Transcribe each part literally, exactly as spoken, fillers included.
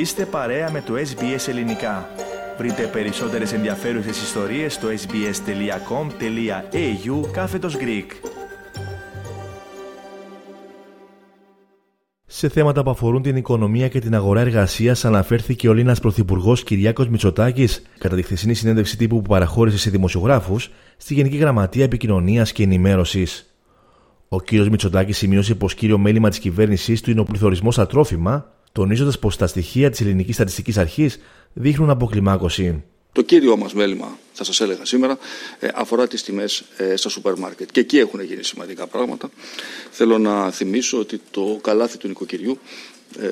Είστε παρέα με το ες μπι ες Ελληνικά. Βρείτε περισσότερες ενδιαφέρουσες ιστορίες στο sbs.com.au κάθετος Greek. Σε θέματα που αφορούν την οικονομία και την αγορά εργασίας, αναφέρθηκε ο Έλληνας Πρωθυπουργός Κυριάκος Μητσοτάκης κατά τη χθεσινή συνέντευξη τύπου που παραχώρησε σε δημοσιογράφους στη Γενική Γραμματεία Επικοινωνίας και Ενημέρωσης. Ο κ. Μητσοτάκης σημείωσε πως κύριο μέλημα της κυβέρνησης του είναι ο πληθωρισμός στα τρόφιμα, τονίζοντας πως τα στοιχεία της Ελληνικής Στατιστικής Αρχής δείχνουν αποκλιμάκωση. Το κύριο μας μέλημα, θα σας έλεγα σήμερα, αφορά τις τιμές στα σούπερ μάρκετ. Και εκεί έχουν γίνει σημαντικά πράγματα. Θέλω να θυμίσω ότι το καλάθι του νοικοκυριού,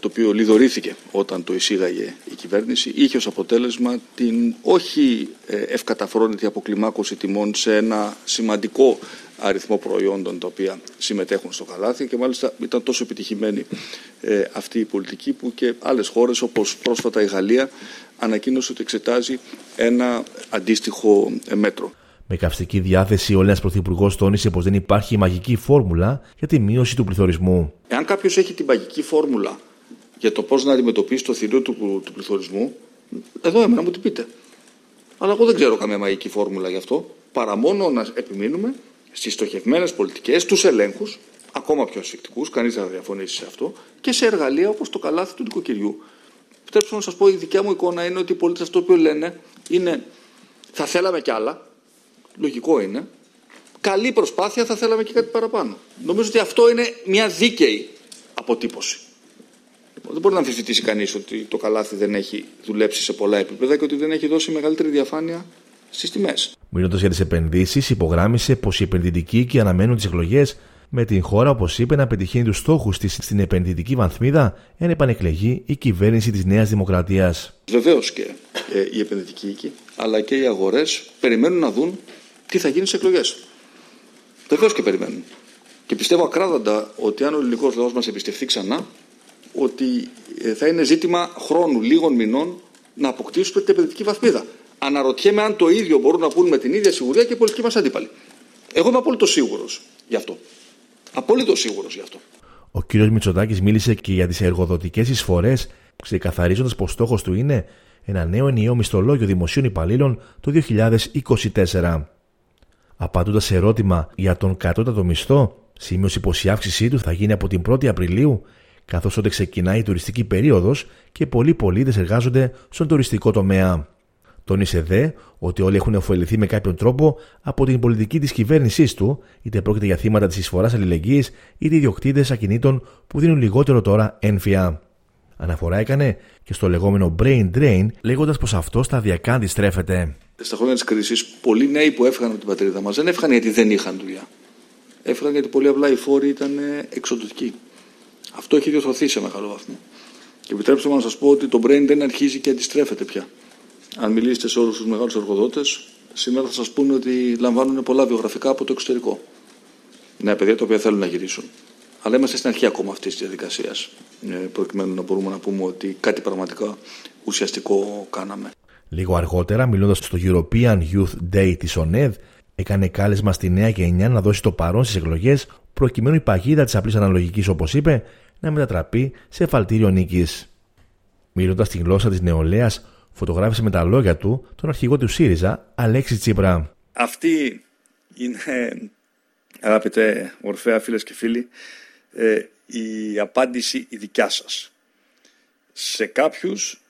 το οποίο λιδωρήθηκε όταν το εισήγαγε η κυβέρνηση, είχε ως αποτέλεσμα την όχι ευκαταφρόνητη αποκλιμάκωση τιμών σε ένα σημαντικό αριθμό προϊόντων τα οποία συμμετέχουν στο καλάθι, και μάλιστα ήταν τόσο επιτυχημένη ε, αυτή η πολιτική που και άλλες χώρες, όπως πρόσφατα η Γαλλία, ανακοίνωσε ότι εξετάζει ένα αντίστοιχο μέτρο. Με καυστική διάθεση, ο Έλληνας Πρωθυπουργός τόνισε πως δεν υπάρχει μαγική φόρμουλα για τη μείωση του πληθωρισμού. Εάν κάποιος έχει τη μαγική φόρμουλα για το πώς να αντιμετωπίσει το θηρίο του, του πληθωρισμού, εδώ εμένα μου την πείτε. Αλλά εγώ δεν ξέρω καμία μαγική φόρμουλα γι' αυτό, παρά μόνο να επιμείνουμε στις στοχευμένες πολιτικές, στους ελέγχους, ακόμα πιο ασφικτικούς, κανείς δεν θα διαφωνήσει σε αυτό, και σε εργαλεία όπως το καλάθι του νοικοκυριού. Επιτρέψτε να σας πω, η δικιά μου εικόνα είναι ότι οι πολίτες αυτό που λένε είναι θα θέλαμε κι άλλα, λογικό είναι, καλή προσπάθεια, θα θέλαμε και κάτι παραπάνω. Νομίζω ότι αυτό είναι μια δίκαιη αποτύπωση. Δεν μπορεί να αμφισβητήσει κανείς ότι το καλάθι δεν έχει δουλέψει σε πολλά επίπεδα και ότι δεν έχει δώσει μεγαλύτερη διαφάνεια στις τιμές. Μιλώντας για τις επενδύσεις, υπογράμμισε πως οι επενδυτικοί και αναμένουν τις εκλογές με την χώρα, όπως είπε, να πετυχαίνει τους στόχους της στην επενδυτική βαθμίδα, εάν επανεκλεγεί η κυβέρνηση της Νέας Δημοκρατίας. Βεβαίως και ε, οι επενδυτικοί οίκοι, αλλά και οι αγορές περιμένουν να δουν τι θα γίνει στις εκλογές. Βεβαίως και περιμένουν. Και πιστεύω ακράδαντα ότι αν ο ελληνικός λαός μας εμπιστευτεί ξανά, ότι ε, θα είναι ζήτημα χρόνου, λίγων μηνών, να αποκτήσουμε την επενδυτική βαθμίδα. Αναρωτιέμαι αν το ίδιο μπορούν να πούν με την ίδια σιγουριά και οι πολιτικοί μας αντίπαλοι. Εγώ είμαι απόλυτος σίγουρος γι' αυτό. Απόλυτος σίγουρος γι' αυτό. Ο κ. Μητσοτάκης μίλησε και για τις εργοδοτικές εισφορές, ξεκαθαρίζοντας πως στόχος του είναι ένα νέο ενιαίο μισθολόγιο δημοσίων υπαλλήλων το δύο χιλιάδες είκοσι τέσσερα. Απαντώντας σε ερώτημα για τον κατώτατο μισθό, σημείωσε πως η αύξησή του θα γίνει από την πρώτη Απριλίου, καθώς τότε ξεκινάει η τουριστική περίοδος και πολλοί πολίτες εργάζονται στον τουριστικό τομέα. Τόνισε δε ότι όλοι έχουν ωφεληθεί με κάποιον τρόπο από την πολιτική της κυβέρνησής του, είτε πρόκειται για θύματα της εισφοράς αλληλεγγύης, είτε ιδιοκτήτες ακινήτων που δίνουν λιγότερο τώρα έμφυα. Αναφορά έκανε και στο λεγόμενο brain drain, λέγοντας πως αυτό σταδιακά αντιστρέφεται. Στα χρόνια της κρίσης, πολλοί νέοι που έφυγαν από την πατρίδα μας δεν έφυγαν γιατί δεν είχαν δουλειά. Έφυγαν γιατί πολύ απλά οι φόροι ήταν εξοντωτικοί. Αυτό έχει διορθωθεί σε μεγάλο βαθμό. Και επιτρέψτε μου να σας πω ότι το brain drain αρχίζει και αντιστρέφεται πια. Αν μιλήσετε σε όλους τους μεγάλους εργοδότες, σήμερα θα σας πούνε ότι λαμβάνουν πολλά βιογραφικά από το εξωτερικό. Ναι, παιδιά τα οποία θέλουν να γυρίσουν. Αλλά είμαστε στην αρχή ακόμα αυτής της διαδικασίας, προκειμένου να μπορούμε να πούμε ότι κάτι πραγματικά ουσιαστικό κάναμε. Λίγο αργότερα, μιλώντας στο European Youth Day της ΟΝΕΔ, έκανε κάλεσμα στη νέα γενιά να δώσει το παρόν στις εκλογές, προκειμένου η παγίδα της απλής αναλογικής, όπως είπε, να μετατραπεί σε εφαλτήριο νίκης. Μιλώντας τη γλώσσα της νεολαίας, φωτογράφησε με τα λόγια του τον αρχηγό του ΣΥΡΙΖΑ, Αλέξη Τσίπρα. Αυτή είναι, αγαπητέ Ορφέα, φίλες και φίλοι, η απάντηση η δικιά σας. Σε κάποιους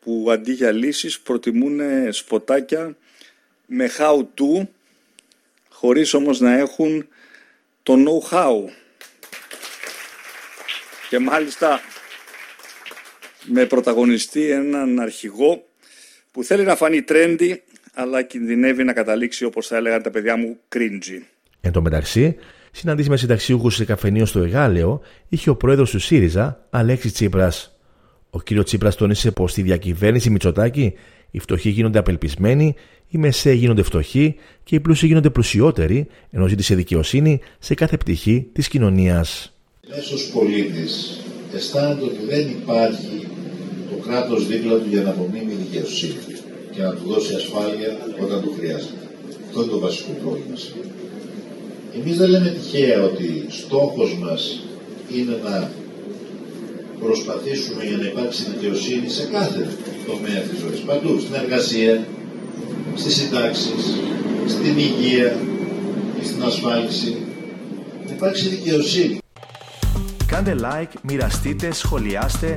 που αντί για λύσεις προτιμούν σποτάκια με how-to, χωρίς όμως να έχουν το know-how. Και μάλιστα με πρωταγωνιστή έναν αρχηγό που θέλει να φανεί trendy, αλλά κινδυνεύει να καταλήξει, όπως θα έλεγαν τα παιδιά μου, cringy. Εν τω μεταξύ, συναντήσει με συνταξιούχους σε καφενείο στο Εγάλεο είχε ο πρόεδρος του ΣΥΡΙΖΑ, Αλέξης Τσίπρας. Ο κ. Τσίπρας τόνισε πως στη διακυβέρνηση Μητσοτάκη οι φτωχοί γίνονται απελπισμένοι, οι μεσαίοι γίνονται φτωχοί και οι πλούσιοι γίνονται πλουσιότεροι, ενώ ζήτησε δικαιοσύνη σε κάθε πτυχή της κοινωνίας. Μέσος πολίτης αισθάνεται ότι δεν υπάρχει το κράτος δίπλα του για να απομείνει δικαιοσύνη και να του δώσει ασφάλεια όταν του χρειάζεται. Αυτό είναι το βασικό πρόβλημα. Εμείς δεν λέμε τυχαία ότι στόχος μας είναι να προσπαθήσουμε για να υπάρξει δικαιοσύνη σε κάθε τομέα της ζωής. Παντού, στην εργασία, στις συντάξεις, στην υγεία και στην ασφάλιση. Να υπάρξει δικαιοσύνη. Κάντε like, μοιραστείτε, σχολιάστε,